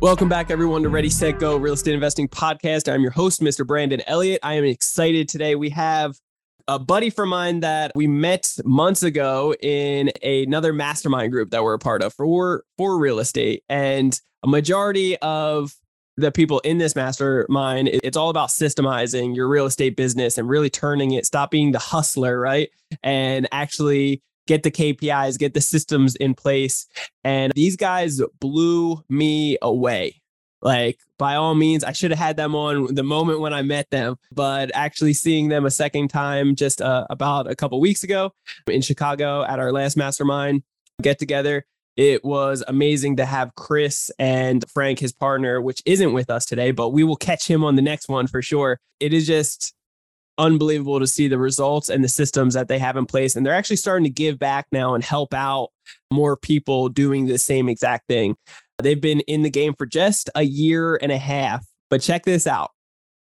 Welcome back, everyone, to Ready, Set, Go! Real Estate Investing Podcast. I'm your host, Mr. Brandon Elliott. I am excited today. We have a buddy from mine that we met months ago in another mastermind group that we're a part of for real estate. And a majority of the people in this mastermind, it's all about systemizing your real estate business and really turning it, stop being the hustler, right? And actually get the KPIs, get the systems in place. And these guys blew me away. Like, by all means, I should have had them on the moment when I met them, but actually seeing them a second time just about a couple weeks ago in Chicago at our last mastermind get together, it was amazing to have Chris and Frank, his partner, which isn't with us today, but we will catch him on the next one for sure. It is just unbelievable to see the results and the systems that they have in place. And they're actually starting to give back now and help out more people doing the same exact thing. They've been in the game for just a year and a half, but check this out.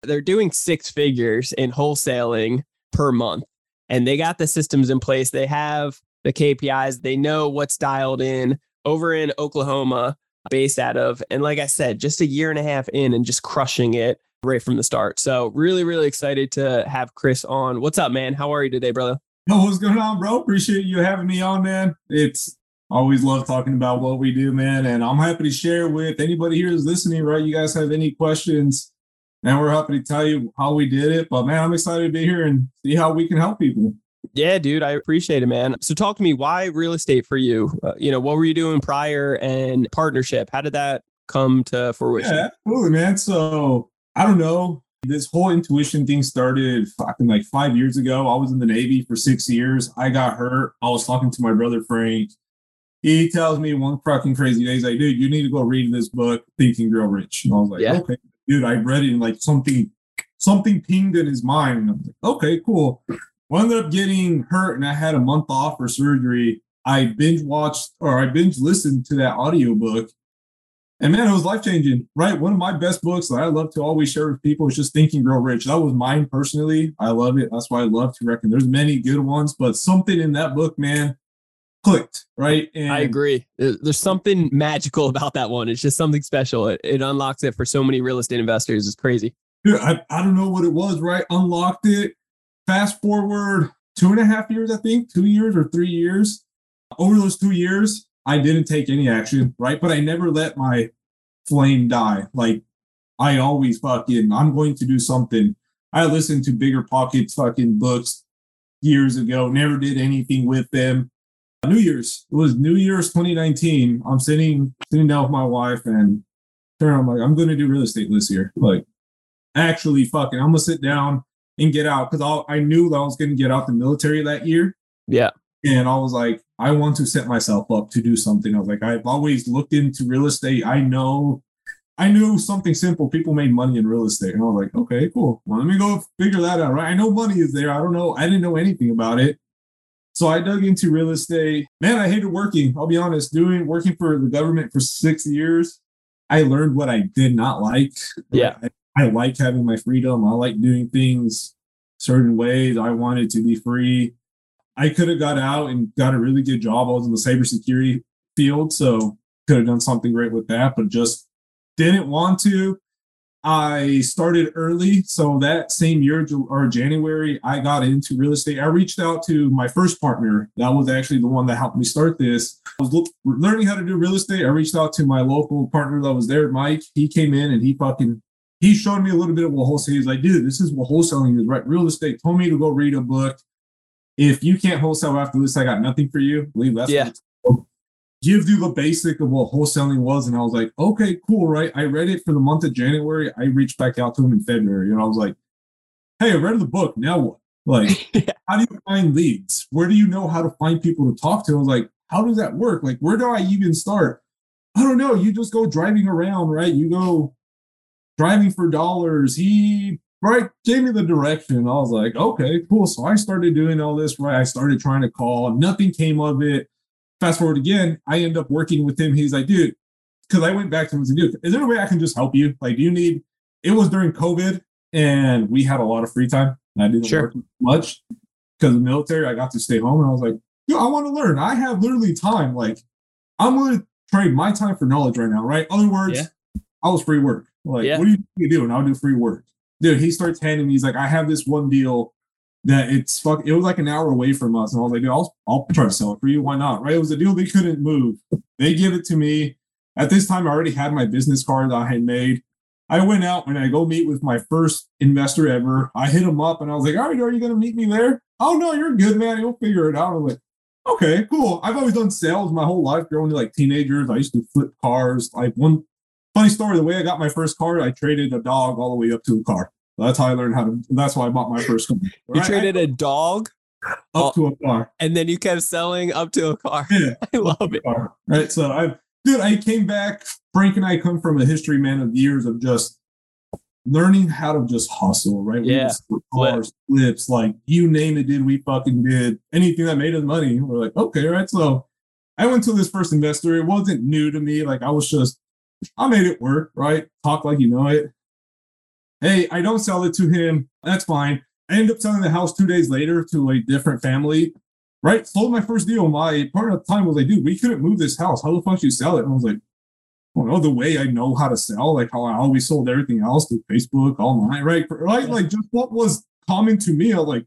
They're doing six figures in wholesaling per month, and they got the systems in place. They have the KPIs. They know what's dialed in over in Oklahoma, based out of. And like I said, just a year and a half in and just crushing it right from the start. So really, really excited to have Chris on. What's up, man? How are you today, brother? Oh, what's going on, bro? Appreciate you having me on, man. It's always love talking about what we do, man. And I'm happy to share with anybody here who's listening, right? You guys have any questions, and we're happy to tell you how we did it. But man, I'm excited to be here and see how we can help people. Yeah, dude, I appreciate it, man. So talk to me, why real estate for you? What were you doing prior and partnership? How did that come to fruition? Yeah, absolutely, man. So I don't know. This whole intuition thing started fucking like 5 years ago. I was in the Navy for 6 years. I got hurt. I was talking to my brother, Frank. He tells me one fucking crazy day, he's like, dude, you need to go read this book, Thinking Grow Rich. And I was like, Okay, dude, I read it and like something pinged in his mind. And I'm like, okay, cool. Well, I ended up getting hurt and I had a month off for surgery. I binge listened to that audiobook. And man, it was life-changing, right? One of my best books that I love to always share with people is just Thinking Grow Rich. That was mine personally. I love it. That's why I love to recommend. There's many good ones, but something in that book, man, clicked, right? And I agree. There's something magical about that one. It's just something special. It unlocks it for so many real estate investors. It's crazy. Dude, I don't know what it was, right? Unlocked it. Fast forward 2.5 years, I think, 2 years or 3 years. Over those 2 years, I didn't take any action, right? But I never let my flame die. Like, I always I'm going to do something. I listened to Bigger Pockets books years ago, never did anything with them. New Year's 2019. I'm sitting down with my wife and I'm like, I'm going to do real estate this year. Like, actually I'm going to sit down and get out, because I knew that I was going to get out the military that year. Yeah. And I was like, I want to set myself up to do something. I was like, I've always looked into real estate. I knew something simple. People made money in real estate. And I was like, okay, cool. Well, let me go figure that out, right? I know money is there. I don't know. I didn't know anything about it. So I dug into real estate. Man, I hated working. I'll be honest, working for the government for 6 years. I learned what I did not like. Yeah. I like having my freedom. I like doing things certain ways. I wanted to be free. I could have got out and got a really good job. I was in the cybersecurity field, so could have done something great with that, but just didn't want to. I started early. So that same year or January, I got into real estate. I reached out to my first partner. That was actually the one that helped me start this. I was learning how to do real estate. I reached out to my local partner that was there, Mike. He came in and he showed me a little bit of what wholesaling is. Like, dude, this is what wholesaling is, right? Real estate told me to go read a book. If you can't wholesale after this, I got nothing for you. Leave that. Yeah. Give you the basic of what wholesaling was. And I was like, okay, cool, right? I read it for the month of January. I reached back out to him in February. And I was like, hey, I read the book. Now what? Like, How do you find leads? Where do you know how to find people to talk to? I was like, how does that work? Like, where do I even start? I don't know. You just go driving around, right? You go driving for dollars. He gave me the direction. I was like, okay, cool. So I started doing all this, right? I started trying to call. Nothing came of it. Fast forward again, I end up working with him. He's like, dude, because I went back to him and said, dude, is there a way I can just help you? Like, do you need, it was during COVID and we had a lot of free time. I didn't work much because of the military. I got to stay home and I was like, dude, I want to learn. I have literally time. Like, I'm going to trade my time for knowledge right now, right? Other words, I was free work. Like, what do you think you do? And I'll do free work. Dude, he starts handing me, he's like, I have this one deal that it was like an hour away from us. And I was like, dude, I'll try to sell it for you. Why not? Right? It was a deal they couldn't move. They give it to me. At this time, I already had my business card that I had made. I went out and I go meet with my first investor ever. I hit him up and I was like, all right, are you going to meet me there? Oh, no, you're good, man. You'll figure it out. I was like, okay, cool. I've always done sales my whole life, growing to like teenagers. I used to flip cars. Like, one funny story, the way I got my first car, I traded a dog all the way up to a car. That's how I learned how to, that's why I bought my first car. Right? You traded a dog up to a car. And then you kept selling up to a car. Yeah, I love it. Car, right. So I came back. Frank and I come from a history, man, of years of just learning how to just hustle, right? We just flip cars, flips, like you name it, we fucking did. Anything that made us money, we're like, okay, right. So I went to this first investor. It wasn't new to me. Like I made it work, right? Talk like you know it. Hey, I don't sell it to him. That's fine. I ended up selling the house 2 days later to a different family, right? Sold my first deal. My partner at the time was like, dude, we couldn't move this house. How the fuck do you sell it? And I was like, well, the way I know how to sell, like how I always sold everything else through Facebook, online, right? Right? Like just what was common to me. I like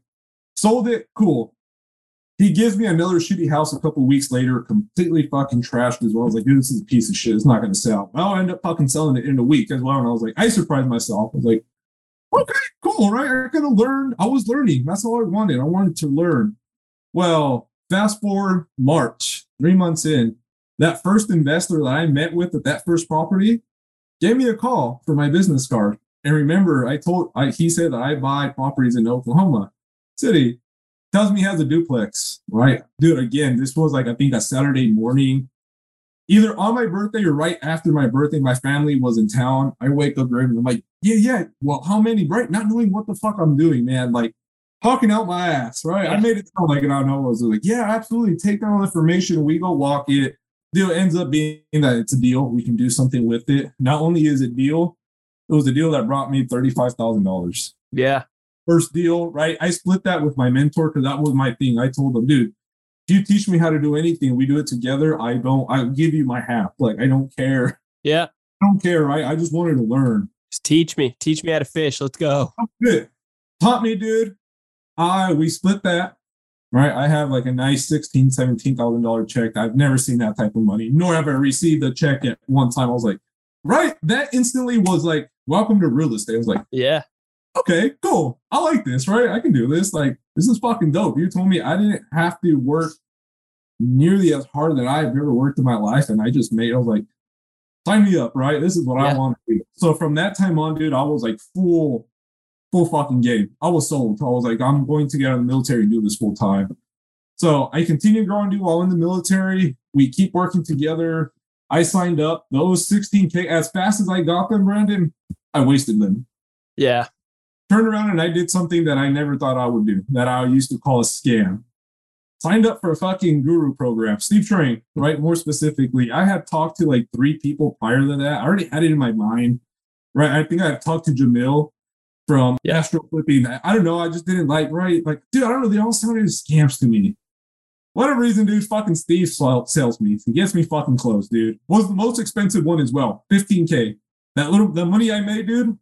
sold it. Cool. He gives me another shitty house a couple weeks later, completely fucking trashed as well. I was like, dude, this is a piece of shit. It's not going to sell. Well, I end up fucking selling it in a week as well. And I was like, I surprised myself. I was like, okay, cool, right? I could have learned. I was learning. That's all I wanted. I wanted to learn. Well, fast forward March, 3 months in, that first investor that I met with at that first property gave me a call for my business card. And remember, he said that I buy properties in Oklahoma City. Tells me he has a duplex, right? Dude, again, this was like, I think a Saturday morning, either on my birthday or right after my birthday. My family was in town. I wake up and I'm like, yeah. Well, how many, right? Not knowing what the fuck I'm doing, man. Like talking out my ass, right? I made it sound like it. I don't know. I was like, yeah, absolutely. Take down all the information. We go walk it. Deal ends up being that it's a deal. We can do something with it. Not only is it deal, it was a deal that brought me $35,000. Yeah. First deal, right? I split that with my mentor because that was my thing. I told him, dude, if you teach me how to do anything, we do it together. I'll give you my half. Like, I don't care. Yeah. I don't care, right? I just wanted to learn. Just teach me how to fish. Let's go. Good. Taught me, dude. We split that, right? I have like a nice $16,000, $17,000 check. I've never seen that type of money, nor have I received a check at one time. I was like, right? That instantly was like, welcome to real estate. I was like, yeah. Okay, cool. I like this, right? I can do this. Like, this is fucking dope. You told me I didn't have to work nearly as hard that I've ever worked in my life. And I was like, sign me up, right? This is what I want to do. So from that time on, dude, I was like full fucking game. I was sold. I was like, I'm going to get out of the military and do this full time. So I continued growing, do well in the military. We keep working together. I signed up. Those 16K, as fast as I got them, Brandon, I wasted them. Yeah. Turned around and I did something that I never thought I would do, that I used to call a scam. Signed up for a fucking guru program, Steve Trang, right? More specifically, I had talked to like three people prior to that. I already had it in my mind, right? I think I had talked to Jamil from Astro Flipping. I don't know. I just didn't like, right? Like, dude, I don't know. They all sounded as scams to me. Whatever reason, dude, fucking Steve sells me. He gets me fucking close, dude. Was the most expensive one as well, $15K. The money I made, dude.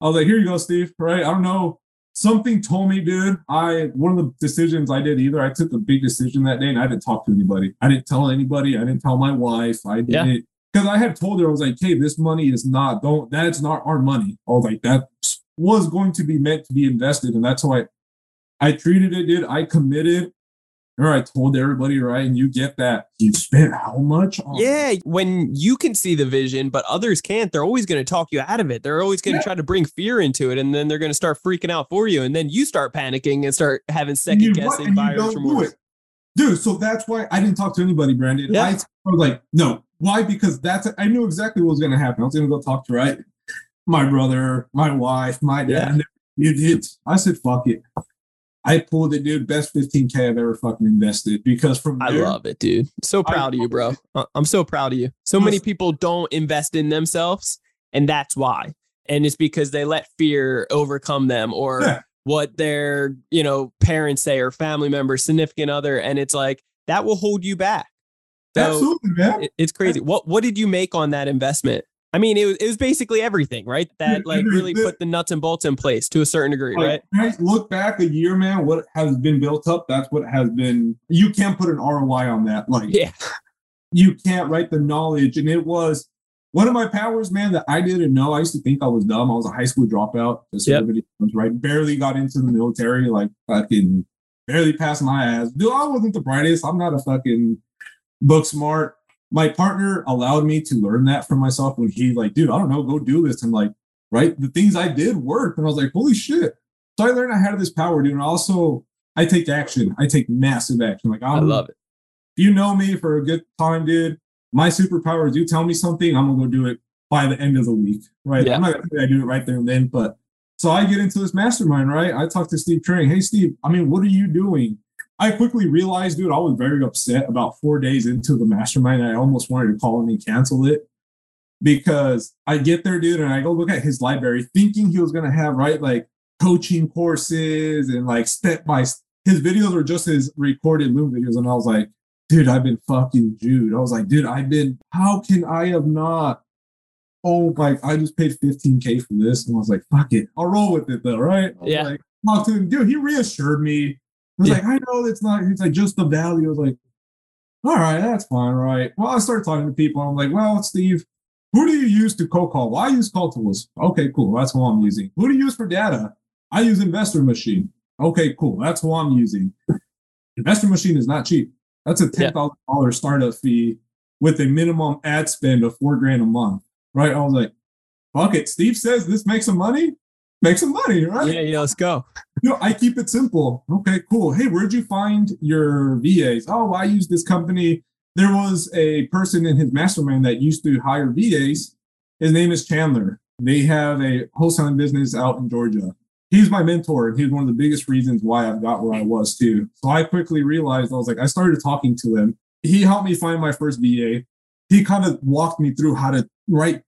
I was like, here you go, Steve, right? I don't know. Something told me, dude, one of the decisions I did either. I took a big decision that day and I didn't talk to anybody. I didn't tell anybody. I didn't tell my wife. I didn't. Because I had told her, I was like, hey, this money is not, that's not our money. I was like, that was going to be meant to be invested. And that's how I treated it, dude. I committed. Or I told everybody, right? And you get that. You spent how much on? Yeah. When you can see the vision, but others can't, they're always going to talk you out of it. They're always going to try to bring fear into it. And then they're going to start freaking out for you. And then you start panicking and start having second guessing buyer's remorse. Dude, so that's why I didn't talk to anybody, Brandon. Yeah. I was like, no. Why? Because I knew exactly what was going to happen. I was going to go talk to, right? my brother, my wife, my dad. Yeah. I said, fuck it. I pulled it, dude. Best 15K I've ever fucking invested because from there, I love it, dude. So proud of you, bro. I'm so proud of you. So many people don't invest in themselves, and that's why. And it's because they let fear overcome them or what their, you know, parents say or family members, significant other. And it's like, that will hold you back. So absolutely, man. It's crazy. What did you make on that investment? I mean, it was basically everything, right? That like really put the nuts and bolts in place to a certain degree, like, right? Look back a year, man, what has been built up, that's what has been, you can't put an ROI on that. Like, yeah. You can't write the knowledge. And it was one of my powers, man, that I didn't know. I used to think I was dumb. I was a high school dropout. Right? Barely got into the military, like fucking barely passed my ass. Dude, I wasn't the brightest. I'm not a fucking book smart. My partner allowed me to learn that for myself when he like, dude, I don't know, go do this. And like, right. The things I did worked. And I was like, holy shit. So I learned I had this power, dude. And also I take action. I take massive action. Like I love it. If you know me for a good time, dude, my superpower is you tell me something, I'm going to go do it by the end of the week. Right. Yeah. I'm not going to do it right there and then, but so I get into this mastermind, right? I talked to Steve Trang. Hey, Steve, I mean, what are you doing? I quickly realized, dude, I was very upset about 4 days into the mastermind. I almost wanted to call him and cancel it because I get there, dude, and I go look at his library thinking he was going to have, right, like coaching courses and like step by step. His videos were just his recorded Loom videos. And I was like, dude, I've been fucking Jude. I was like, dude, how can I have not? Oh, like I just paid $15K for this. And I was like, fuck it. I'll roll with it though, right? Yeah. Like, talk to him. Dude, he reassured me. I was like, I know that's not, it's like just the value. I was like, all right, that's fine, right? Well, I started talking to people. And I'm like, well, Steve, who do you use to cold call? Well, I use Call Tools. Okay, cool. That's what I'm using. Who do you use for data? I use Investor Machine. Okay, cool. That's what I'm using. Investor Machine is not cheap. That's a $10,000 startup fee with a minimum ad spend of $4,000 a month, right? I was like, fuck it. Steve says this makes some money. Make some money, right? Yeah, let's go. You know, I keep it simple. Okay, cool. Hey, where'd you find your VAs? Oh, I use this company. There was a person in his mastermind that used to hire VAs. His name is Chandler. They have a wholesaling business out in Georgia. He's my mentor, and he's one of the biggest reasons why I got where I was too. So I quickly realized, I was like, I started talking to him. He helped me find my first VA. He kind of walked me through how to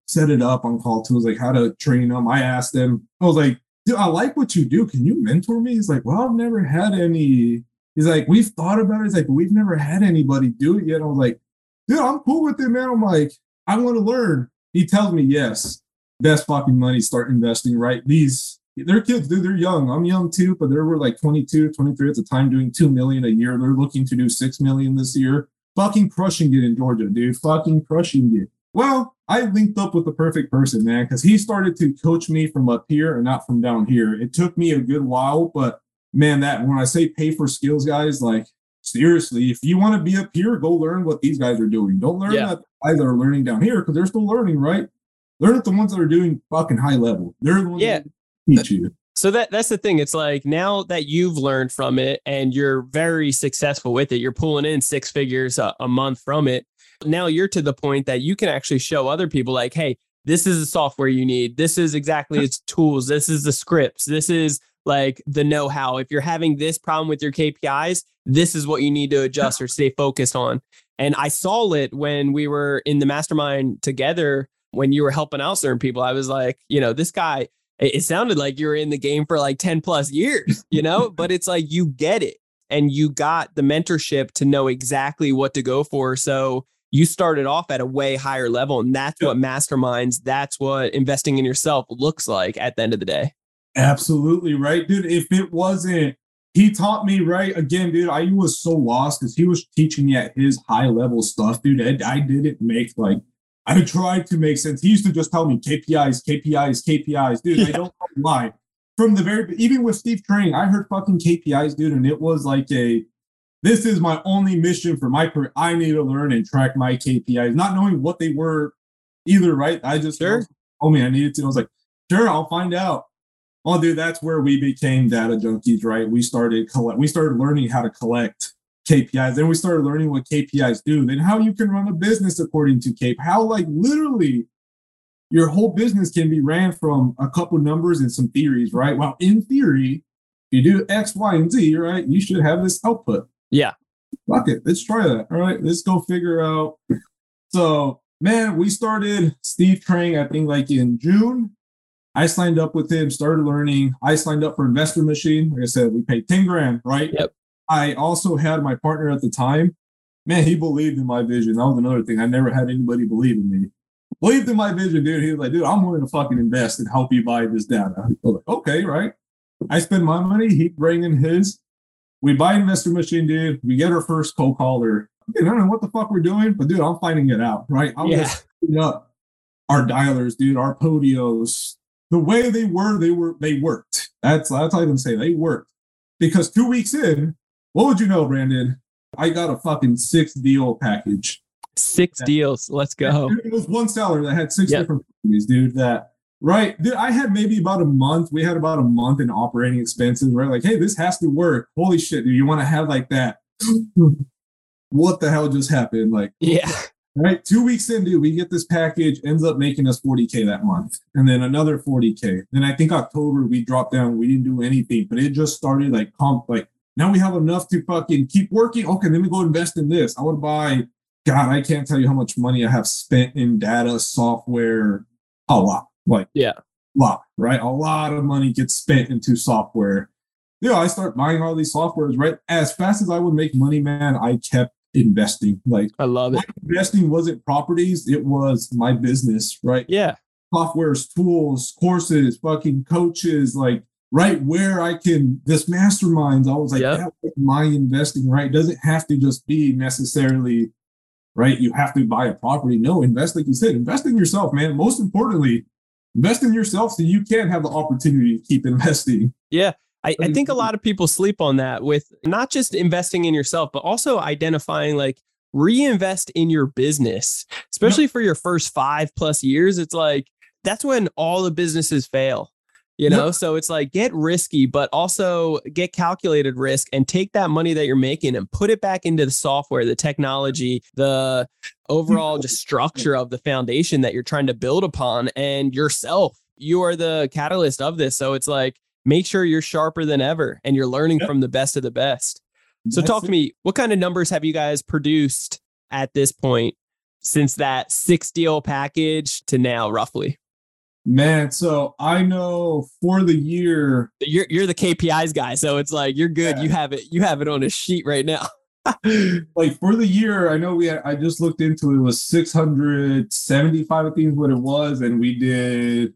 set it up on Call Tools, like how to train them. I asked him, I was like, dude, I like what you do. Can you mentor me? He's like, well, I've never had any. He's like, we've thought about it. He's like, we've never had anybody do it yet. I was like, dude, I'm cool with it, man. I'm like, I want to learn. He tells me, yes, best fucking money, start investing, right? They're kids, dude, they're young. I'm young too, but they were like 22, 23 at the time doing $2 million a year. They're looking to do $6 million this year. Fucking crushing it in Georgia, dude. Fucking crushing it. Well, I linked up with the perfect person, man, because he started to coach me from up here and not from down here. It took me a good while, but man, that when I say pay for skills, guys, like seriously, if you want to be up here, go learn what these guys are doing. Don't learn that guys that are learning down here because they're still learning, right? Learn at the ones that are doing fucking high level. They're the ones that teach you. So that's the thing. It's like now that you've learned from it and you're very successful with it, you're pulling in six figures a month from it. Now you're to the point that you can actually show other people like, hey, this is the software you need. This is exactly its tools. This is the scripts. This is like the know-how. If you're having this problem with your KPIs, this is what you need to adjust or stay focused on. And I saw it when we were in the mastermind together, when you were helping out certain people. I was like, you know, this guy, it sounded like you were in the game for like 10 plus years, you know, but it's like, you get it and you got the mentorship to know exactly what to go for. So you started off at a way higher level, and that's what masterminds, that's what investing in yourself looks like at the end of the day. Absolutely. Right, dude. If it wasn't, he taught me right again, dude, I was so lost because he was teaching me at his high level stuff, dude. I didn't make like, I tried to make sense. He used to just tell me KPIs, KPIs, KPIs, dude. I don't lie. From the very, even with Steve Trang, I heard fucking KPIs, dude. And it was like this is my only mission for my career. I need to learn and track my KPIs, not knowing what they were either. Right. I just told me I needed to. I was like, sure, I'll find out. Oh, dude, that's where we became data junkies. Right. We started learning how to collect KPIs. Then we started learning what KPIs do, then how you can run a business according to KPIs, how like literally your whole business can be ran from a couple numbers and some theories, right? Well, in theory, if you do X, Y, and Z, right, you should have this output. Yeah. Fuck it. Let's try that. All right. Let's go figure out. So, man, we started Steve Trang, I think, like in June. I signed up with him, started learning. I signed up for Investor Machine. Like I said, we paid 10 grand, right? Yep. I also had my partner at the time. Man, he believed in my vision. That was another thing. I never had anybody believe in me. Believed in my vision, dude. He was like, dude, I'm willing to fucking invest and help you buy this data. I was like, okay, right. I spend my money. He bring in his. We buy Investor Machine, dude. We get our first cold caller. I don't know what the fuck we're doing, but dude, I'm finding it out, right? I'm just picking up our dialers, dude, our podios. The way they worked. That's how I can say they worked. Because 2 weeks in, what would you know, Brandon? I got a fucking 6-deal package. 6 deals. Let's go. Dude, it was one seller that had 6 different companies, dude. That right, dude. I had maybe about a month. We had about a month in operating expenses, right? Like, hey, this has to work. Holy shit, dude. You want to have like that? What the hell just happened? Like, yeah. Right. 2 weeks in, dude, we get this package, ends up making us $40K that month. And then another $40K. Then I think October we dropped down. We didn't do anything, but it just started like comp. Like, now we have enough to fucking keep working. Okay, let me go invest in this. I want to buy, God, I can't tell you how much money I have spent in data, software, a lot. Like, yeah, a lot, right? A lot of money gets spent into software. Yeah, I start buying all these softwares, right? As fast as I would make money, man, I kept investing. Like, I love it. Investing wasn't properties, it was my business, right? Yeah. Softwares, tools, courses, fucking coaches, like, right, where I can, this masterminds. I was like, that's my investing, right? Doesn't have to just be necessarily, right? You have to buy a property. No, invest, like you said, invest in yourself, man. Most importantly, invest in yourself so you can have the opportunity to keep investing. Yeah. I think a lot of people sleep on that with not just investing in yourself, but also identifying like reinvest in your business, especially for your first 5+ years. It's like, that's when all the businesses fail, you know? So it's like, get risky, but also get calculated risk and take that money that you're making and put it back into the software, the technology, the overall just structure of the foundation that you're trying to build upon and yourself. You are the catalyst of this. So it's like, make sure you're sharper than ever and you're learning from the best of the best. So talk to me, what kind of numbers have you guys produced at this point since that 6-deal package to now, roughly? Man, so I know for the year... You're the KPIs guy, so it's like, you're good. Yeah. You have it on a sheet right now. Like for the year, I know I just looked into it. It was 675, I think is what it was. And we did...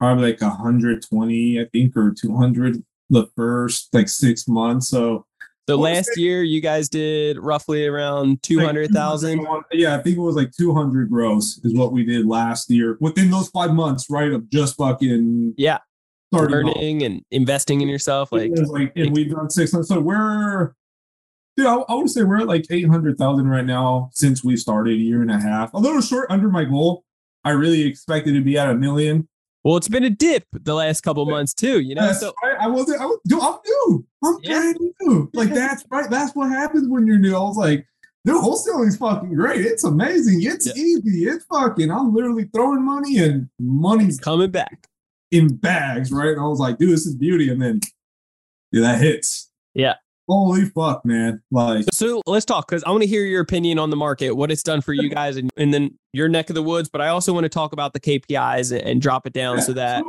probably like 120, I think, or 200 the first like 6 months. So last year you guys did roughly around 200,000. Like, yeah, I think it was like 200 gross is what we did last year within those 5 months, right? Of just fucking learning and investing in yourself. Like and we've done 6 months. So I would say we're at like 800,000 right now since we started a year and a half. A little short under my goal. I really expected to be at 1 million. Well, it's been a dip the last couple months too, you know. Yes, so I'm new. Like that's right. That's what happens when you're new. I was like, dude, wholesaling is fucking great. It's amazing. It's easy. It's fucking. I'm literally throwing money and money's coming back in bags, right? And I was like, dude, this is beauty. And then, dude, that hits. Yeah. Holy fuck, man. Like, so let's talk because I want to hear your opinion on the market, what it's done for you guys and then your neck of the woods. But I also want to talk about the KPIs and drop it down so that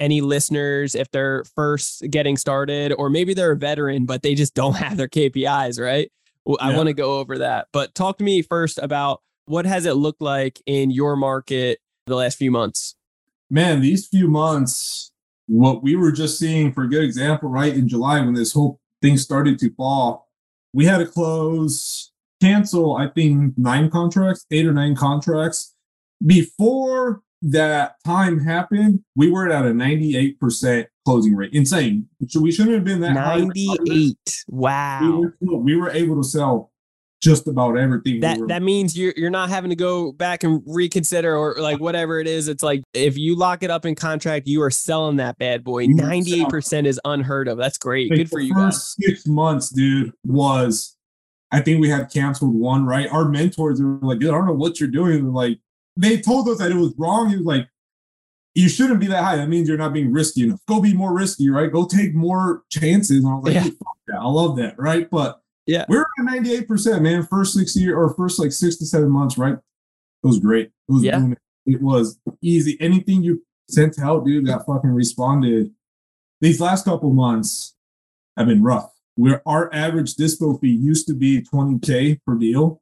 any listeners, if they're first getting started or maybe they're a veteran, but they just don't have their KPIs, right? Well, I want to go over that. But talk to me first about what has it looked like in your market the last few months? Man, these few months, what we were just seeing for a good example, right? In July when this whole things started to fall. We had to cancel, I think, 8 or 9 contracts. Before that time happened, we were at a 98% closing rate. Insane. So we shouldn't have been that 98. Wow. We were able to sell just about everything. That means you're not having to go back and reconsider or like whatever it is. It's like if you lock it up in contract, you are selling that bad boy. 98% is unheard of. That's great. Good for you guys. 6 months, dude, was I think we had canceled one, right? Our mentors were like, dude, I don't know what you're doing. Like they told us that it was wrong. He was like, you shouldn't be that high. That means you're not being risky enough. Go be more risky, right? Go take more chances. And I was like, hey, fuck that. I love that, right? But yeah, we're at 98%, man. First 6 to 7 months, right? It was great. It was booming. It was easy. Anything you sent out, dude, that fucking responded. These last couple months have been rough. Where our average dispo fee used to be $20K per deal,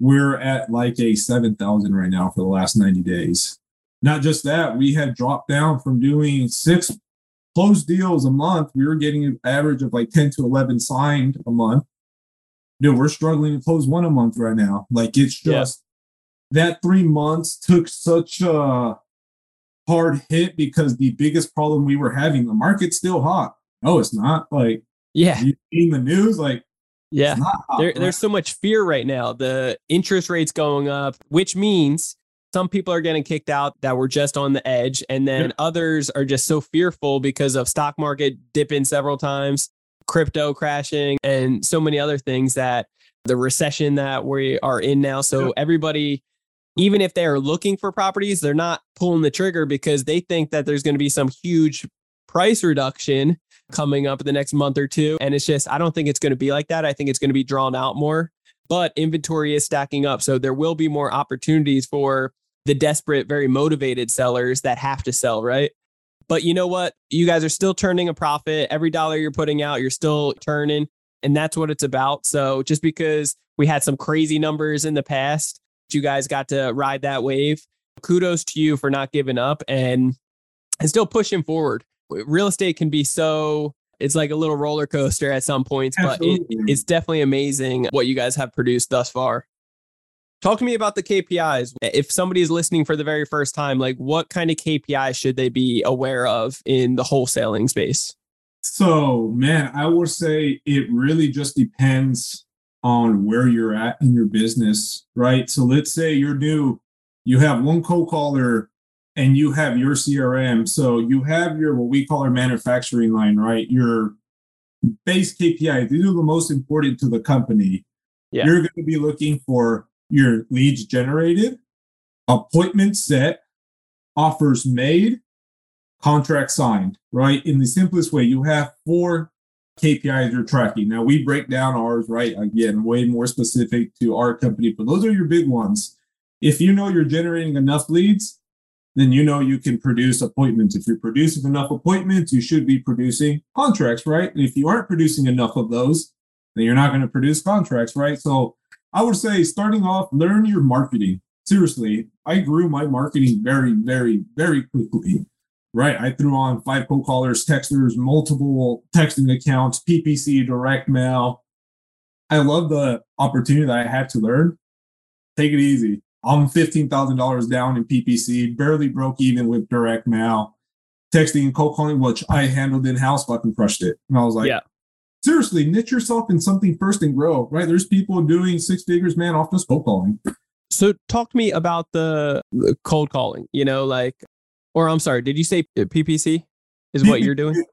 we're at like a $7,000 right now for the last 90 days. Not just that, we had dropped down from doing 6 closed deals a month. We were getting an average of like 10 to 11 signed a month. Dude, we're struggling to close 1 a month right now. Like, it's just that 3 months took such a hard hit because the biggest problem we were having, the market's still hot. No, it's not. Like, you've seen the news, like, it's not hot, there's so much fear right now. The interest rates going up, which means some people are getting kicked out that were just on the edge. And then others are just so fearful because of stock market dipping several times, crypto crashing, and so many other things, that the recession that we are in now. So everybody, even if they are looking for properties, they're not pulling the trigger because they think that there's going to be some huge price reduction coming up in the next month or two. And it's just, I don't think it's going to be like that. I think it's going to be drawn out more. But inventory is stacking up. So there will be more opportunities for the desperate, very motivated sellers that have to sell, right? But you know what? You guys are still turning a profit. Every dollar you're putting out, you're still turning. And that's what it's about. So just because we had some crazy numbers in the past, you guys got to ride that wave. Kudos to you for not giving up and still pushing forward. Real estate can be so... it's like a little roller coaster at some points, but it's definitely amazing what you guys have produced thus far. Talk to me about the KPIs. If somebody is listening for the very first time, like, what kind of KPI should they be aware of in the wholesaling space? So, man, I would say it really just depends on where you're at in your business, right? So let's say you're new, you have 1 cold caller, and you have your CRM. So you have your, what we call our manufacturing line, right? Your base KPIs. These are the most important to the company. Yeah. You're going to be looking for your leads generated, appointments set, offers made, contracts signed, right? In the simplest way, you have 4 KPIs you're tracking. Now, we break down ours, right? Again, way more specific to our company, but those are your big ones. If you know you're generating enough leads, then you know you can produce appointments. If you're producing enough appointments, you should be producing contracts, right? And if you aren't producing enough of those, then you're not going to produce contracts, right? So I would say, starting off, learn your marketing. Seriously, I grew my marketing very, very, very quickly, right? I threw on 5 cold callers, texters, multiple texting accounts, PPC, direct mail. I love the opportunity that I had to learn. Take it easy. I'm $15,000 down in PPC, barely broke even with direct mail, texting and cold calling, which I handled in-house, fucking crushed it. And I was like, seriously, niche yourself in something first and grow, right? There's people doing 6 figures, man, off this cold calling. So talk to me about the cold calling, you know, like, or I'm sorry, did you say PPC is what you're doing?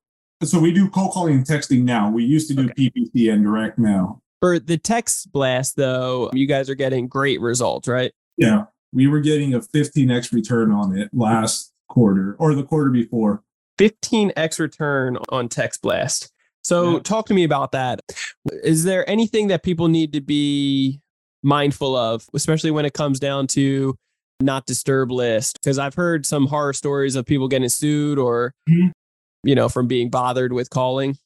So we do cold calling and texting now. We used to do PPC and direct mail. For the text blast, though, you guys are getting great results, right? Yeah, we were getting a 15x return on it last quarter, or the quarter before. 15x return on text blast. So talk to me about that. Is there anything that people need to be mindful of, especially when it comes down to not disturb list? Because I've heard some horror stories of people getting sued or, you know, from being bothered with calling.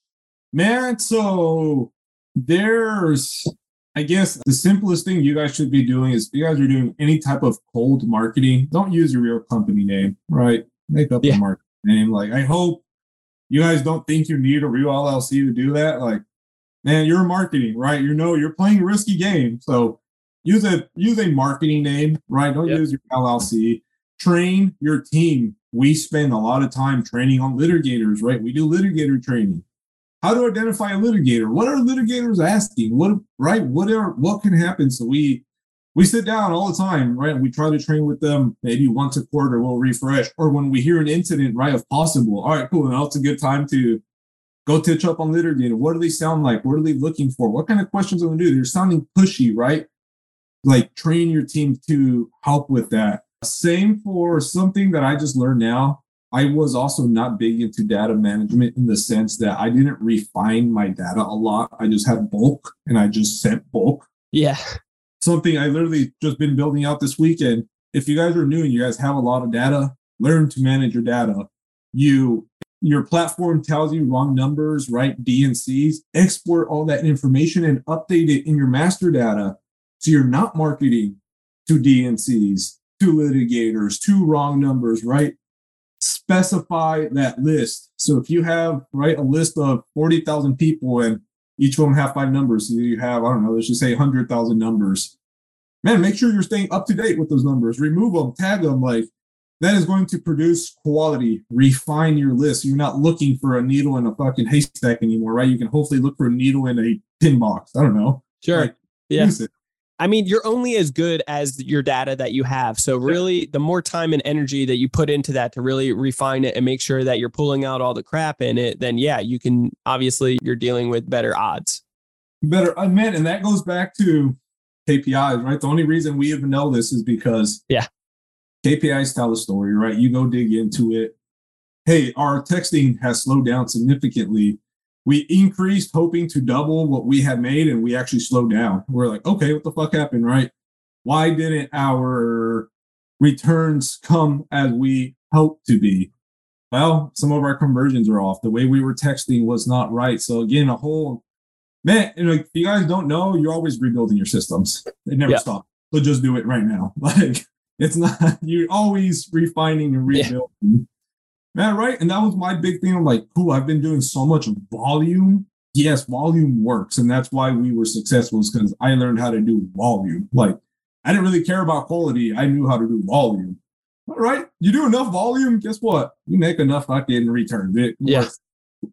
Man, so there's... I guess the simplest thing you guys should be doing is, if you guys are doing any type of cold marketing, don't use your real company name, right? Make up a marketing name. Like, I hope you guys don't think you need a real LLC to do that. Like, man, you're marketing, right? You know, you're playing a risky game. So use a marketing name, right? Don't use your LLC. Train your team. We spend a lot of time training on litigators, right? We do litigator training. How to identify a litigator? What are litigators asking? What can happen? So we sit down all the time, right? We try to train with them. Maybe once a quarter, we'll refresh. Or when we hear an incident, right, if possible. All right, cool. And now it's a good time to go titch up on litigator. What do they sound like? What are they looking for? What kind of questions are they going to do? They're sounding pushy, right? Like, train your team to help with that. Same for something that I just learned now. I was also not big into data management in the sense that I didn't refine my data a lot. I just had bulk and I just sent bulk. Yeah. Something I literally just been building out this weekend. If you guys are new and you guys have a lot of data, learn to manage your data. Your platform tells you wrong numbers, right? D&Cs. Export all that information and update it in your master data so you're not marketing to D&Cs, to litigators, to wrong numbers, right? Specify that list. So if you have, right, a list of 40,000 people and each one have 5 numbers, so you have, I don't know, let's just say 100,000 numbers. Man, make sure you're staying up to date with those numbers. Remove them, tag them. Like, that is going to produce quality. Refine your list. You're not looking for a needle in a fucking haystack anymore, right? You can hopefully look for a needle in a pin box. I don't know. Sure. Like, yeah. I mean, you're only as good as your data that you have. So really, the more time and energy that you put into that to really refine it and make sure that you're pulling out all the crap in it, then yeah, you can, obviously, you're dealing with better odds. Man, and that goes back to KPIs, right? The only reason we even know this is because KPIs tell a story, right? You go dig into it. Hey, our texting has slowed down significantly. We increased hoping to double what we had made, and we actually slowed down. We're like, okay, what the fuck happened, right? Why didn't our returns come as we hoped to be? Well, some of our conversions are off. The way we were texting was not right. So again, if you guys don't know, you're always rebuilding your systems. It never stops. So just do it right now. Like, it's not, you're always refining and rebuilding. Yeah. Man, right? And that was my big thing. I'm like, cool, I've been doing so much volume. Yes, volume works. And that's why we were successful, is because I learned how to do volume. Like, I didn't really care about quality. I knew how to do volume. All right. You do enough volume, guess what? You make enough fucking returns. Yes.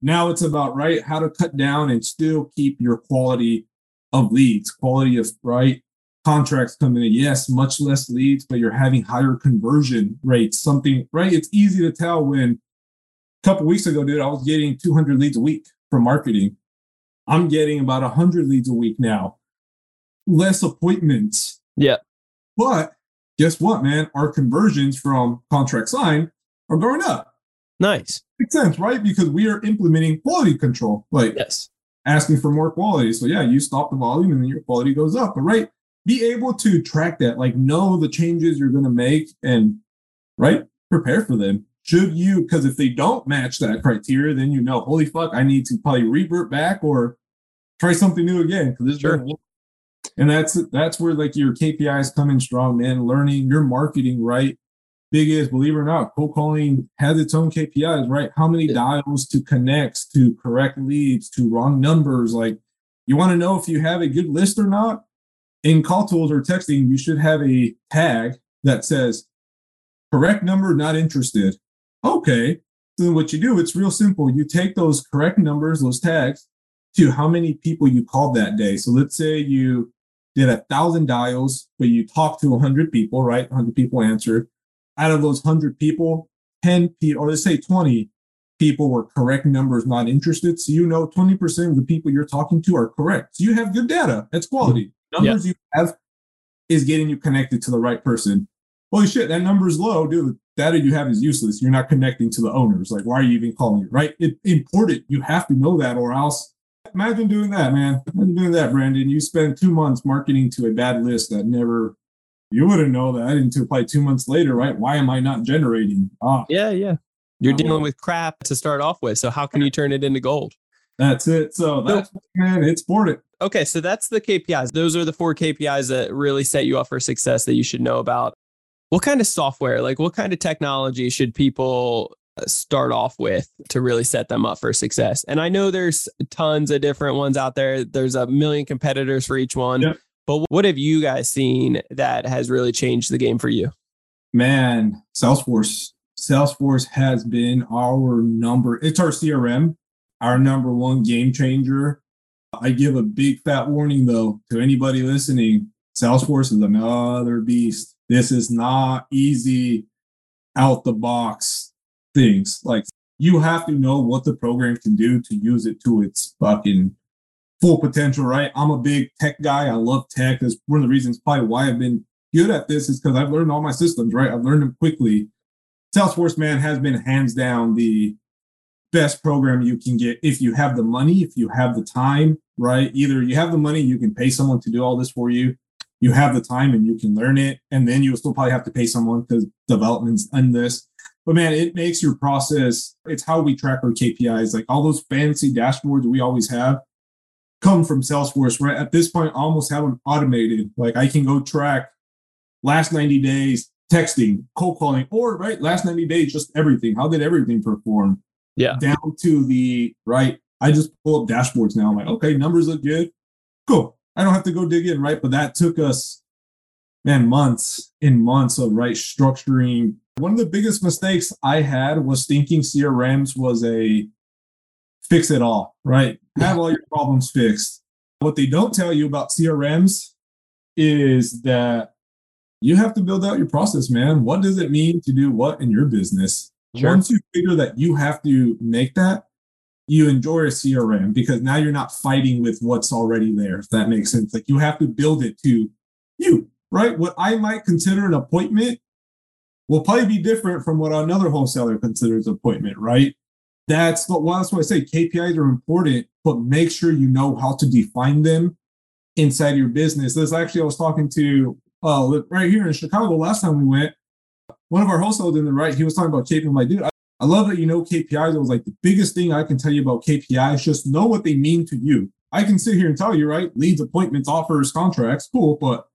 Now it's about, right, how to cut down and still keep your quality of leads, quality of, right, contracts coming in. Yes, much less leads, but you're having higher conversion rates, something, right? It's easy to tell when a couple weeks ago, dude, I was getting 200 leads a week from marketing. I'm getting about 100 leads a week now. Less appointments. Yeah. But guess what, man? Our conversions from contract sign are going up. Nice. Makes sense, right? Because we are implementing quality control, like asking for more quality. So yeah, you stop the volume and then your quality goes up. But right, be able to track that, like know the changes you're going to make and, right, prepare for them. Should you, because if they don't match that criteria, then you know, holy fuck, I need to probably revert back or try something new again. Because this is cool. And that's where like your KPIs come in strong, man. Learning your marketing, right? Biggest, believe it or not, cold calling has its own KPIs, right? How many dials to connects, to correct leads, to wrong numbers. Like, you want to know if you have a good list or not? In Call Tools or texting, you should have a tag that says, correct number, not interested. Okay. So what you do, it's real simple. You take those correct numbers, those tags, to how many people you called that day. So let's say you did 1,000 dials, but you talked to 100 people, right? 100 people answered. Out of those 100 people, 10 people, or let's say 20 people were correct numbers, not interested. So you know 20% of the people you're talking to are correct. So you have good data. That's quality. Numbers you have is getting you connected to the right person. Holy shit, that number is low, dude. Data you have is useless. You're not connecting to the owners. Like, why are you even calling it, right? It's important. You have to know that, or else. Imagine doing that, man. Imagine doing that, Brandon. You spend 2 months marketing to a bad list that never, you wouldn't know that until probably 2 months later, right? Why am I not generating? You're dealing with crap to start off with. So how can you turn it into gold? That's it. So that's, man, it's important. Okay, so that's the KPIs. Those are the 4 KPIs that really set you up for success that you should know about. What kind of software, like what kind of technology should people start off with to really set them up for success? And I know there's tons of different ones out there. There's a million competitors for each one. Yep. But what have you guys seen that has really changed the game for you? Man, Salesforce. Salesforce has been it's our CRM, our number one game changer. I give a big fat warning, though, to anybody listening. Salesforce is another beast. This is not easy out-the-box things. Like, you have to know what the program can do to use it to its fucking full potential, right? I'm a big tech guy. I love tech. That's one of the reasons probably why I've been good at this is because I've learned all my systems, right? I've learned them quickly. Salesforce, man, has been hands down the best program you can get if you have the money, if you have the time, right? Either you have the money, you can pay someone to do all this for you. You have the time and you can learn it. And then you'll still probably have to pay someone because development's done this. But man, it makes your process, it's how we track our KPIs. Like all those fancy dashboards we always have come from Salesforce, right? At this point, I almost have them automated. Like I can go track last 90 days, texting, cold calling, or right, last 90 days, just everything. How did everything perform? Yeah. Down to the, right, I just pull up dashboards now. I'm like, okay, numbers look good. Cool. I don't have to go dig in, right? But that took us, man, months and months of, right, structuring. One of the biggest mistakes I had was thinking CRMs was a fix it all, right? Have all your problems fixed. What they don't tell you about CRMs is that you have to build out your process, man. What does it mean to do what in your business? Sure. Once you figure that you have to make that, you enjoy a CRM because now you're not fighting with what's already there, if that makes sense. Like you have to build it to you, right? What I might consider an appointment will probably be different from what another wholesaler considers an appointment, right? That's why I say KPIs are important, but make sure you know how to define them inside your business. This actually, I was talking to right here in Chicago last time we went, one of our wholesalers in the right, he was talking about KPIs. I'm like, dude, I love that you know KPIs. It was like the biggest thing I can tell you about KPIs, just know what they mean to you. I can sit here and tell you, right? Leads, appointments, offers, contracts, cool. But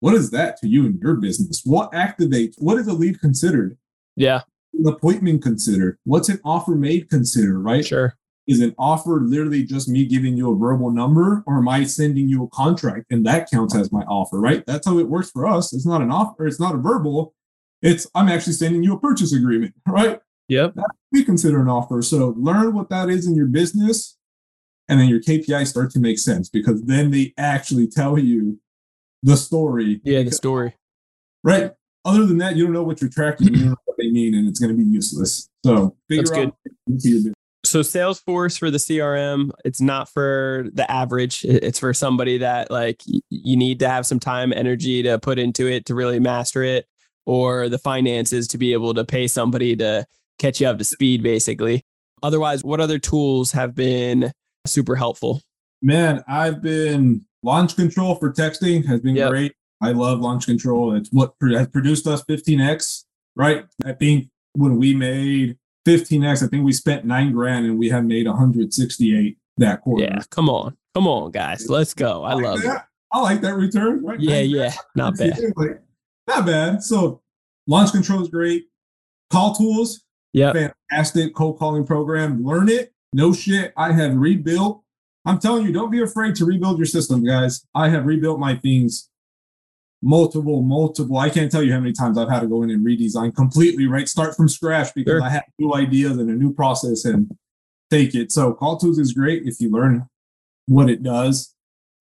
what is that to you in your business? What activates? What is a lead considered? Yeah. An appointment considered? What's an offer made considered, right? Sure. Is an offer literally just me giving you a verbal number, or am I sending you a contract and that counts as my offer, right? That's how it works for us. It's not an offer. It's not a verbal. It's I'm actually sending you a purchase agreement, right? Yep. That we consider an offer. So learn what that is in your business, and then your KPIs start to make sense because then they actually tell you the story. Yeah, the story. Right. Other than that, you don't know what you're tracking. You don't know what they mean, and it's going to be useless. So figure out. So Salesforce for the CRM, it's not for the average. It's for somebody that like you need to have some time, energy to put into it to really master it, or the finances to be able to pay somebody to catch you up to speed, basically. Otherwise, what other tools have been super helpful? Man, Launch Control for texting has been great. I love Launch Control. It's what has produced us 15X, right? I think when we made 15X, I think we spent $9,000 and we have made 168 that quarter. Yeah, come on, guys. Let's go. I love that. It. I like that return. Right? Yeah. Not bad. Like, not bad. So Launch Control is great. Call Tools. Yeah. Fantastic cold calling program. Learn it. No shit. I have rebuilt. I'm telling you, don't be afraid to rebuild your system, guys. I have rebuilt my things. Multiple. I can't tell you how many times I've had to go in and redesign completely, right? Start from scratch because I had new ideas and a new process and take it. So Call Tools is great if you learn what it does.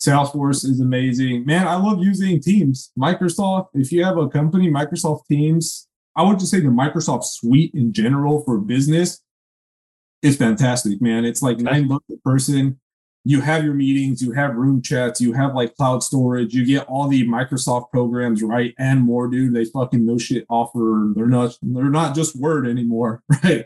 Salesforce is amazing. Man, I love using Teams. Microsoft, if you have a company, Microsoft Teams, I would just say the Microsoft suite in general for business is fantastic, man. It's like $9 a person. You have your meetings, you have room chats, you have like cloud storage, you get all the Microsoft programs, right? And more, dude. They fucking no shit offer. They're not just Word anymore, right?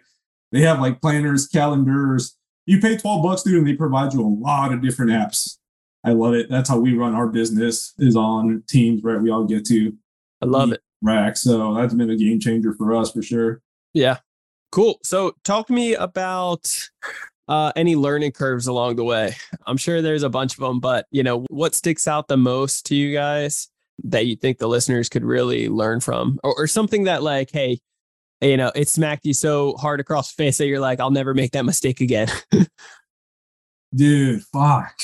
They have like planners, calendars. You pay $12, dude, and they provide you a lot of different apps. I love it. That's how we run our business is on Teams, right? We all get to. I love it. Rack. So that's been a game changer for us for sure. Yeah. Cool. So talk to me about any learning curves along the way. I'm sure there's a bunch of them, but you know, what sticks out the most to you guys that you think the listeners could really learn from, or something that like, hey, you know, it smacked you so hard across the face that you're like, I'll never make that mistake again. Dude, fuck.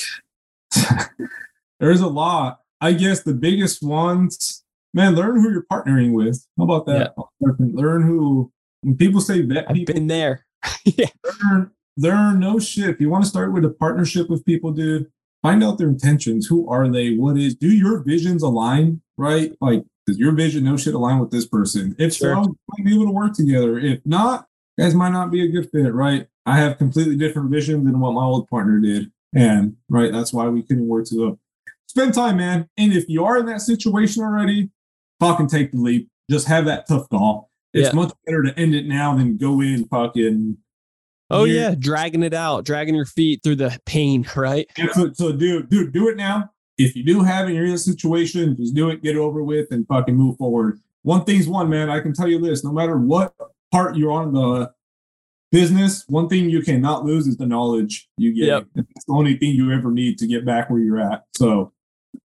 There's a lot. I guess the biggest ones, man, learn who you're partnering with. How about that? Yeah. Learn who, when people say vet people. I've been there. Yeah. Learn no shit. If you want to start with a partnership with people, dude, find out their intentions. Who are they? What is, do your visions align, right? Like, does your vision no shit align with this person? If so, you might be able to work together. If not, guys might not be a good fit, right? I have completely different visions than what my old partner did. And, right, that's why we couldn't work together. Spend time, man. And if you are in that situation already, Fuck and take the leap. Just have that tough call. It's much better to end it now than go in fucking. Oh yeah, dragging it out, dragging your feet through the pain, right? Yeah, so do it now. If you do have it, you're in a situation, just do it, get it over with, and fucking move forward. One thing's one, man. I can tell you this: no matter what part you're on the business, one thing you cannot lose is the knowledge you get. Yep. It's the only thing you ever need to get back where you're at. So,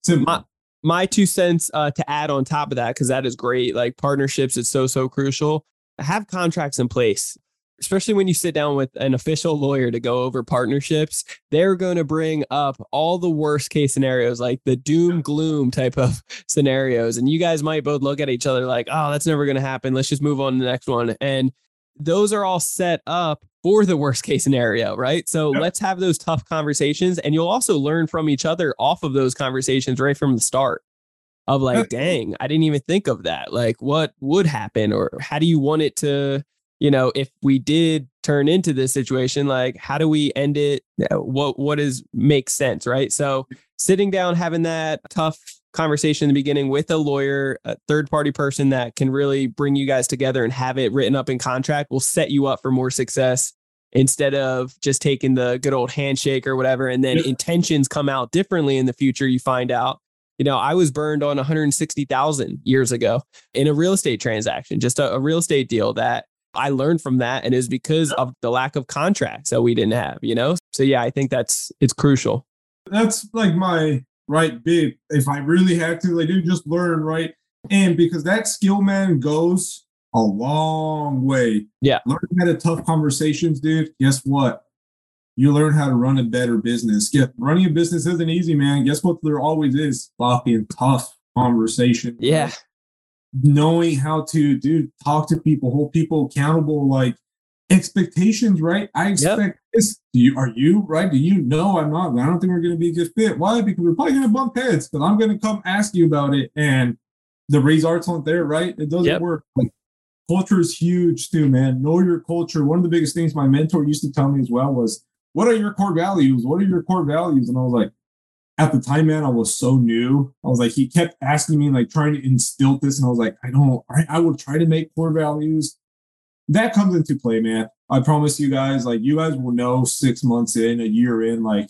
simple. My 2 cents to add on top of that, because that is great. Like partnerships, it's so crucial. Have contracts in place. Especially when you sit down with an official lawyer to go over partnerships, they're going to bring up all the worst case scenarios, like the doom gloom type of scenarios. And you guys might both look at each other like, oh, that's never going to happen. Let's just move on to the next one. And those are all set up for the worst case scenario, right? So let's have those tough conversations. And you'll also learn from each other off of those conversations right from the start. Of like, dang, I didn't even think of that. Like what would happen, or how do you want it to... You know, if we did turn into this situation, like how do we end it? What is makes sense, right? So sitting down, having that tough conversation in the beginning with a lawyer, a third party person that can really bring you guys together and have it written up in contract will set you up for more success instead of just taking the good old handshake or whatever. And then intentions come out differently in the future, you find out. You know, I was burned on $160,000 years ago in a real estate transaction, just a real estate deal that I learned from that, and it was because of the lack of contracts that we didn't have, you know? So yeah, I think it's crucial. That's like my right big, if I really had to, like, dude, just learn, right? And because that skill, man, goes a long way. Yeah. Learn how to tough conversations, dude. Guess what? You learn how to run a better business. Running a business isn't easy, man. Guess what? There always is fucking tough conversation. Yeah. Knowing how to talk to people, hold people accountable, like expectations, right? I expect this. Do you know I'm not? I don't think we're going to be a good fit. Why? Because we're probably going to bump heads, because I'm going to come ask you about it. And the results aren't there, right? It doesn't work. Like, culture is huge too, man. Know your culture. One of the biggest things my mentor used to tell me as well was, what are your core values? What are your core values? And I was like, at the time, man, I was so new. I was like, he kept asking me, like, trying to instill this. And I was like, I will try to make core values. That comes into play, man. I promise you guys, like, you guys will know 6 months in, a year in, like,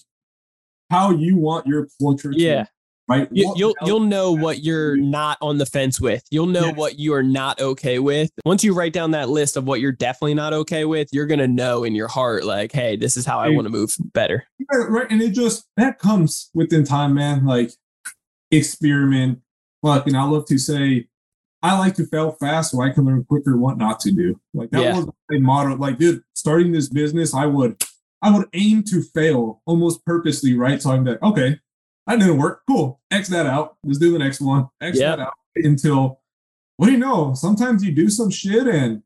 how you want your culture to, right? You'll know what you're not on the fence with. You'll know what you are not okay with. Once you write down that list of what you're definitely not okay with, you're going to know in your heart, like, hey, this is how I want to move better. Right. And it just, that comes within time, man. Like, experiment. Fucking, I love to say, I like to fail fast so I can learn quicker what not to do. Like, that was a motto. Like, dude, starting this business, I would aim to fail almost purposely, right? So I'm like, okay, that didn't work. Cool. X that out. Let's do the next one. X that out until, what do you know? Sometimes you do some shit and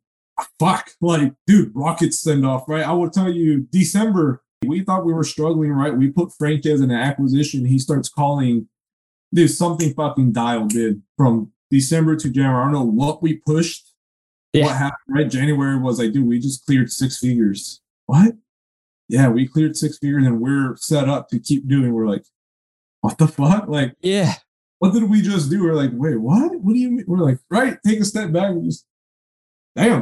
fuck, like, dude, rockets send off, right? I will tell you, December, we thought we were struggling, right? We put Frank as an acquisition. He starts calling. Dude, something fucking dialed, dude. From December to January, I don't know what we pushed. Yeah. What happened, right? January was like, dude, we just cleared six figures. What? Yeah, we cleared six figures and we're set up to keep doing. We're like, what the fuck? Like, yeah, what did we just do? We're like, wait, what? What do you mean? We're like, right, take a step back and just, damn.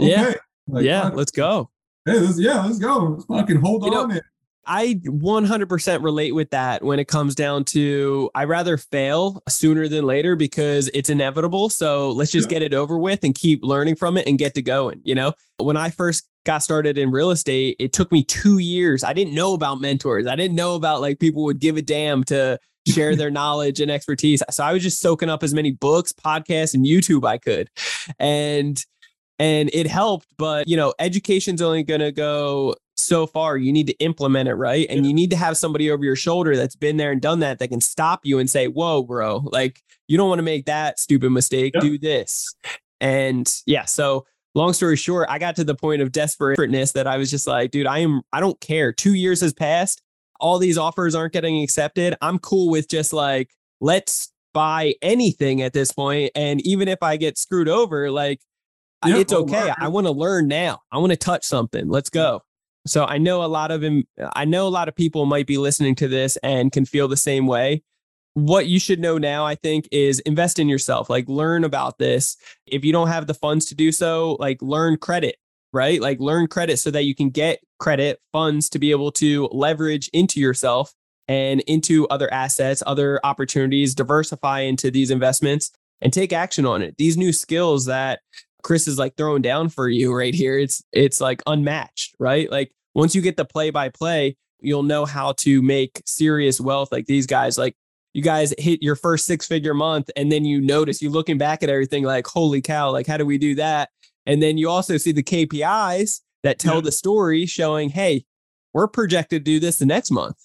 Okay. Yeah. Like, yeah, let's go. Hey, let's go. Let's fucking hold on. Know, I 100% relate with that when it comes down to, I rather fail sooner than later because it's inevitable. So let's just get it over with and keep learning from it and get to going. You know, when I first got started in real estate, it took me 2 years. I didn't know about mentors. I didn't know about, like, people would give a damn to share their knowledge and expertise. So I was just soaking up as many books, podcasts, and YouTube I could. And it helped, but, you know, education's only going to go so far. You need to implement it, right? And you need to have somebody over your shoulder that's been there and done that can stop you and say, whoa, bro, like, you don't want to make that stupid mistake. Do this. And yeah, so long story short, I got to the point of desperateness that I was just like, dude, I don't care. 2 years has passed. All these offers aren't getting accepted. I'm cool with just, like, let's buy anything at this point. And even if I get screwed over, like, it's okay. I want to learn now. I want to touch something. Let's go. So I know a lot of people might be listening to this and can feel the same way. what you should know now, I think, is invest in yourself. Like, learn about this. If you don't have the funds to do so, like, learn credit, right? Like, learn credit so that you can get credit funds to be able to leverage into yourself and into other assets, other opportunities, diversify into these investments and take action on it. These new skills that Chris is like throwing down for you right here, it's like unmatched, right? Like, once you get the play-by-play, you'll know how to make serious wealth like these guys. Like, you guys hit your first six-figure month and then you notice, you're looking back at everything like, holy cow, like, how do we do that? And then you also see the KPIs that tell the story, showing, hey, we're projected to do this the next month.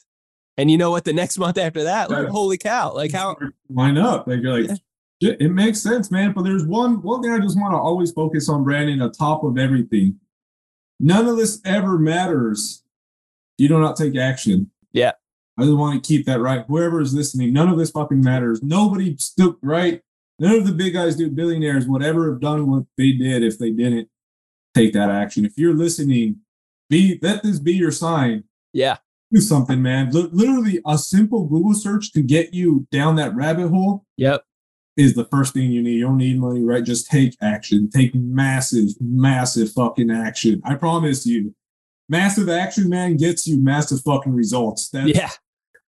And you know what? The next month after that, like, holy cow, like, how line up? Like, you're like, it makes sense, man. But there's one thing I just want to always focus on, Brandon, on top of everything. None of this ever matters if you do not take action. Yeah. I just want to keep that right. Whoever is listening, none of this fucking matters. Nobody stood right. None of the big guys, billionaires, whatever, have done what they did if they didn't take that action. If you're listening, let this be your sign. Yeah. Do something, man. Literally, a simple Google search to get you down that rabbit hole. Yep. Is the first thing you need. You don't need money, right? Just take action. Take massive, massive fucking action. I promise you. Massive action, man, gets you massive fucking results. That's, yeah.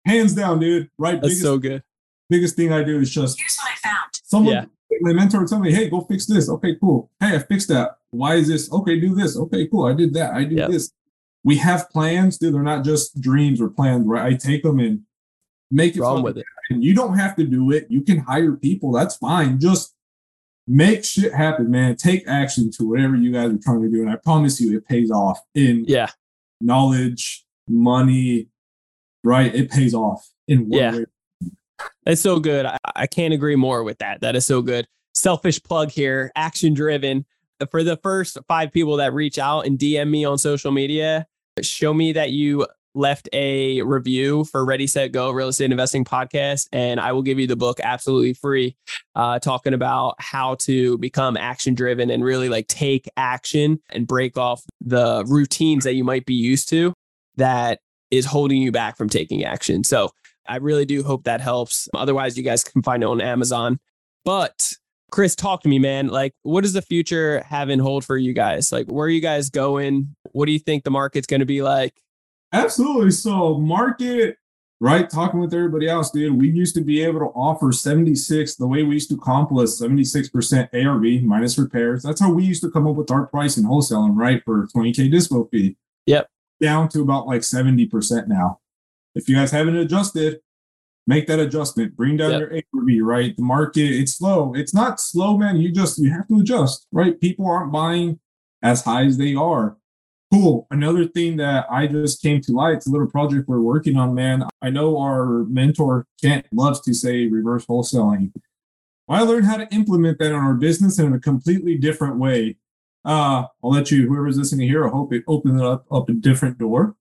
Hands down, dude. Right? That's biggest, so good. Biggest thing I do is just, here's what I found. Someone, my mentor would tell me, hey, go fix this. Okay, cool. Hey, I fixed that. Why is this? Okay, do this. Okay, cool. I did that. I did this. We have plans, dude. They're not just dreams or plans, right? I take them and make it fun with it. And you don't have to do it. You can hire people. That's fine. Just make shit happen, man. Take action to whatever you guys are trying to do. And I promise you, it pays off in knowledge, money, right? It pays off in one way. That's so good. I can't agree more with that. That is so good. Selfish plug here. Action driven. For the first 5 people that reach out and DM me on social media, show me that you left a review for Ready, Set, Go! Real Estate Investing Podcast, and I will give you the book absolutely free, talking about how to become action-driven and really like take action and break off the routines that you might be used to that is holding you back from taking action. So I really do hope that helps. Otherwise, you guys can find it on Amazon. But Chris, talk to me, man. Like, what does the future have in hold for you guys? Like, where are you guys going? What do you think the market's going to be like? Absolutely. So market, right? Talking with everybody else, dude, we used to be able to offer 76, the way we used to comp was 76% ARV minus repairs. That's how we used to come up with our price in wholesaling, right? For $20,000 dispo fee. Yep. Down to about like 70% now. If you guys haven't adjusted, make that adjustment. Bring down your ARV, right? The market, it's slow. It's not slow, man. You have to adjust, right? People aren't buying as high as they are. Cool. Another thing that I just came to light, it's a little project we're working on, man. I know our mentor, Kent, loves to say reverse wholesaling. Well, I learned how to implement that in our business in a completely different way. I'll let you, whoever's listening here, I hope it opens up a different door.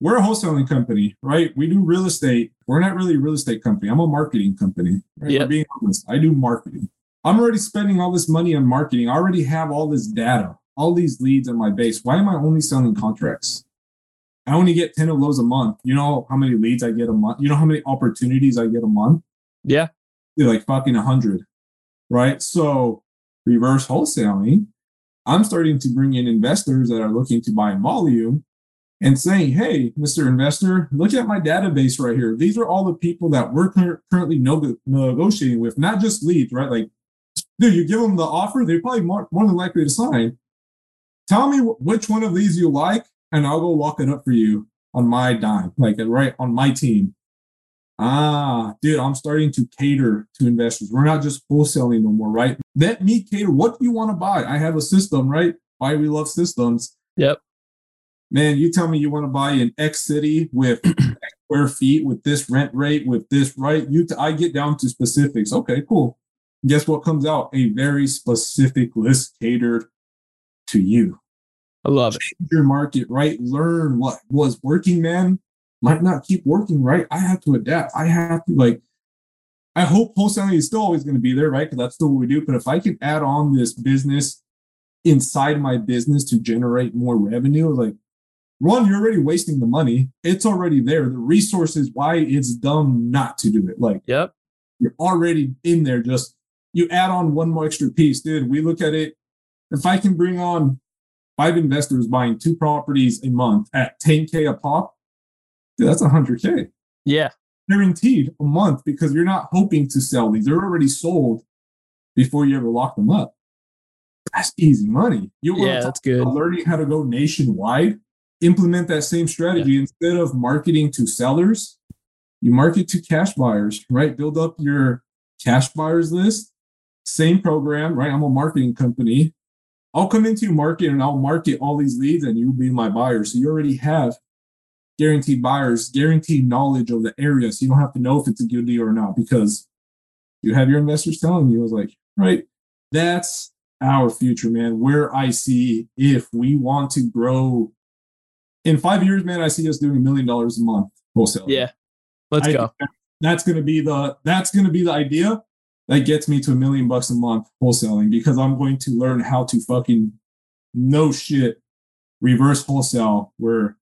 We're a wholesaling company, right? We do real estate. We're not really a real estate company. I'm a marketing company. Right? Yep. For being honest, I do marketing. I'm already spending all this money on marketing. I already have all this data, all these leads on my base. Why am I only selling contracts? I only get 10 of those a month. You know how many leads I get a month? You know how many opportunities I get a month? Yeah. They're like fucking 100, right? So reverse wholesaling, I'm starting to bring in investors that are looking to buy in volume and saying, hey, Mr. Investor, look at my database right here. These are all the people that we're currently negotiating with, not just leads, right? Like, dude, you give them the offer, they're probably more than likely to sign. Tell me which one of these you like, and I'll go walk it up for you on my dime, like right on my team. Ah, dude, I'm starting to cater to investors. We're not just wholesaling no more, right? Let me cater. What do you want to buy? I have a system, right? Why we love systems. Yep. Man, you tell me you want to buy in X city with X square feet, with this rent rate, with this, right? I get down to specifics. Okay, cool. Guess what comes out? A very specific list catered to you. I love it. Change your market, right? Learn what was working, man. Might not keep working, right? I have to adapt. I have to, like, I hope wholesaling is still always going to be there, right? Because that's still what we do. But if I can add on this business inside my business to generate more revenue, like, One, you're already wasting the money. It's already there. The resources, why it's dumb not to do it. Like, yep, you're already in there. Just you add on one more extra piece, dude. We look at it. If I can bring on 5 investors buying 2 properties a month at $10K a pop, dude, that's $100K. Yeah. Guaranteed a month, because you're not hoping to sell these. They're already sold before you ever lock them up. That's easy money. Yeah, that's good. Learning how to go nationwide. Implement that same strategy. Yeah. Instead of marketing to sellers, you market to cash buyers, right? Build up your cash buyers list. Same program, right? I'm a marketing company. I'll come into your market and I'll market all these leads and you'll be my buyer. So you already have guaranteed buyers, guaranteed knowledge of the area. So you don't have to know if it's a good deal or not, because you have your investors telling you. I was like, right, that's our future, man. Where I see, if we want to grow in 5 years, man, I see us doing $1 million a month wholesale. Yeah, let's go. That's gonna be the idea that gets me to $1 million a month wholesaling, because I'm going to learn how to fucking no shit reverse wholesale. Where,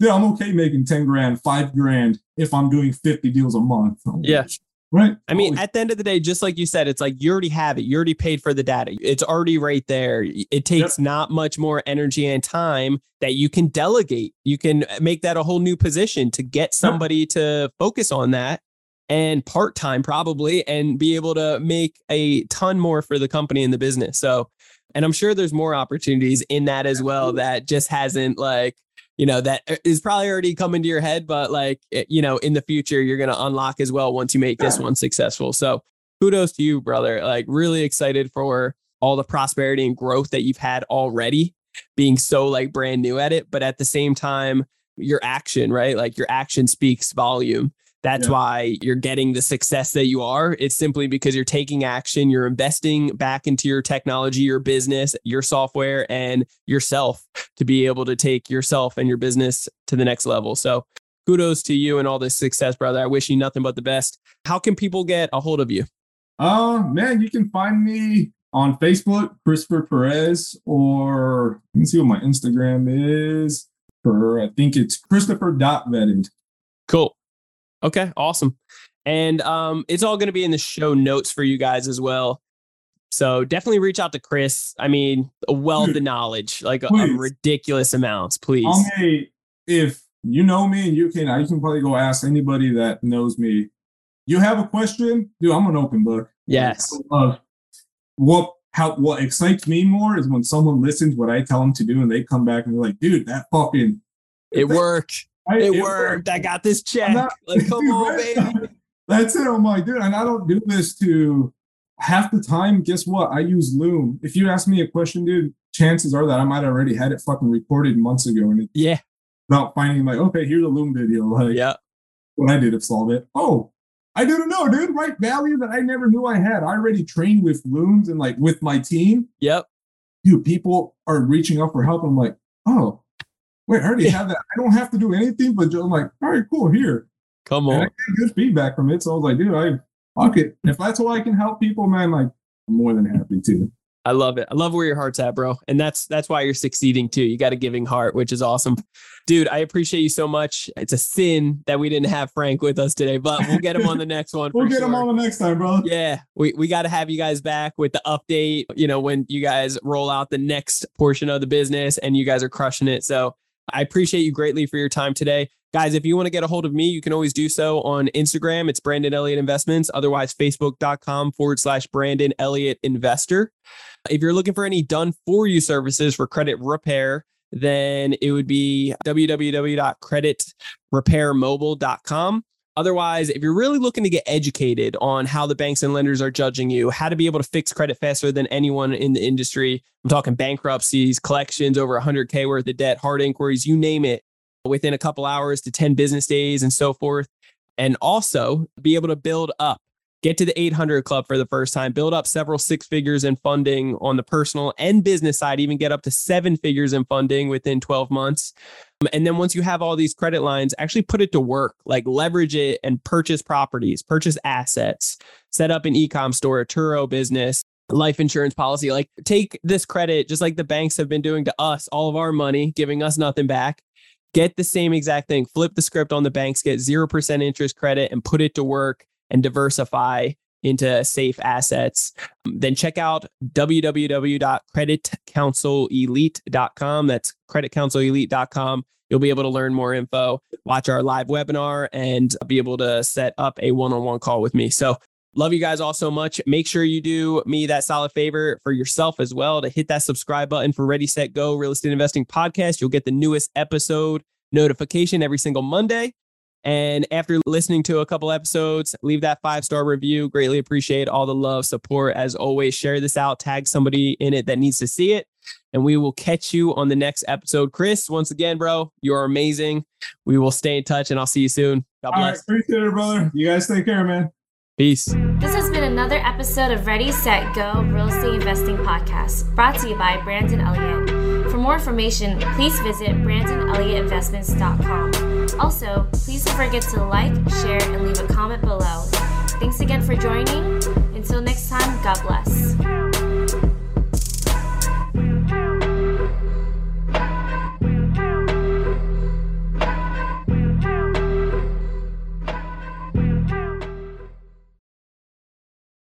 yeah, I'm okay making 10 grand, 5 grand if I'm doing 50 deals a month. Yeah, right. I mean, at the end of the day, just like you said, it's like you already have it. You already paid for the data. It's already right there. It takes not much more energy and time that you can delegate. You can make that a whole new position to get somebody to focus on that, and part-time probably, and be able to make a ton more for the company and the business. So, and I'm sure there's more opportunities in that as well that just hasn't, like, you know, that is probably already coming to your head, but like, you know, in the future, you're going to unlock as well once you make this one successful. So kudos to you, brother. Like, really excited for all the prosperity and growth that you've had already, being so like brand new at it. But at the same time, your action, right? Like, your action speaks volume. That's why you're getting the success that you are. It's simply because you're taking action. You're investing back into your technology, your business, your software, and yourself to be able to take yourself and your business to the next level. So kudos to you and all this success, brother. I wish you nothing but the best. How can people get a hold of you? Man, you can find me on Facebook, Christopher Perez, or you can see what my Instagram is. Or I think it's Christopher.vetted. Cool. Okay, awesome. And it's all going to be in the show notes for you guys as well. So definitely reach out to Chris. I mean, a wealth of knowledge, like a ridiculous amounts, please. Okay, if you know me, and you can probably go ask anybody that knows me. You have a question? Dude, I'm an open book. Yes. What excites me more is when someone listens what I tell them to do and they come back and they're like, dude, that fucking... It worked. It worked. I got this check. Come on, baby. That's it. I'm like, dude, and I don't do this to half the time. Guess what? I use Loom. If you ask me a question, dude, chances are that I might have already had it fucking recorded months ago. And about finding, like, okay, here's a Loom video. Like, what I did to solve it. Oh, I didn't know, dude. Right? Value that I never knew I had. I already trained with Looms and like with my team. Yep. Dude, people are reaching out for help. I'm like, oh. Wait, I already have that. I don't have to do anything, but I'm like, all right, cool, here. Come on. And I got good feedback from it. So I was like, dude, fuck it. If that's why I can help people, man, like, I'm more than happy to. I love it. I love where your heart's at, bro. And that's why you're succeeding too. You got a giving heart, which is awesome. Dude, I appreciate you so much. It's a sin that we didn't have Frank with us today, but we'll get him on the next one. We'll get him on the next time, bro. Yeah. We got to have you guys back with the update, you know, when you guys roll out the next portion of the business and you guys are crushing it. So I appreciate you greatly for your time today. Guys, if you want to get a hold of me, you can always do so on Instagram. It's Brandon Elliott Investments. Otherwise, facebook.com/Brandon Elliott Investor. If you're looking for any done-for-you services for credit repair, then it would be www.creditrepairmobile.com. Otherwise, if you're really looking to get educated on how the banks and lenders are judging you, how to be able to fix credit faster than anyone in the industry, I'm talking bankruptcies, collections, over 100K worth of debt, hard inquiries, you name it, within a couple hours to 10 business days and so forth. And also be able to build up, get to the 800 Club for the first time, build up several six figures in funding on the personal and business side, even get up to 7 figures in funding within 12 months. And then once you have all these credit lines, actually put it to work, like leverage it and purchase properties, purchase assets, set up an e-com store, a Turo business, life insurance policy, like take this credit, just like the banks have been doing to us, all of our money, giving us nothing back. Get the same exact thing, flip the script on the banks, get 0% interest credit and put it to work and diversify into safe assets. Then check out www.creditcounselelite.com. That's creditcounselelite.com. You'll be able to learn more info, watch our live webinar, and be able to set up a one-on-one call with me. So love you guys all so much. Make sure you do me that solid favor for yourself as well to hit that subscribe button for Ready, Set, Go! Real Estate Investing Podcast. You'll get the newest episode notification every single Monday. And after listening to a couple episodes, leave that 5-star review. Greatly appreciate all the love, support. As always, share this out, tag somebody in it that needs to see it. And we will catch you on the next episode. Chris, once again, bro, you are amazing. We will stay in touch and I'll see you soon. God bless. All right, appreciate it, brother. You guys take care, man. Peace. This has been another episode of Ready, Set, Go! Real Estate Investing Podcast, brought to you by Brandon Elliott. For more information, please visit BrandonElliottInvestments.com. Also, please don't forget to like, share, and leave a comment below. Thanks again for joining. Until next time, God bless.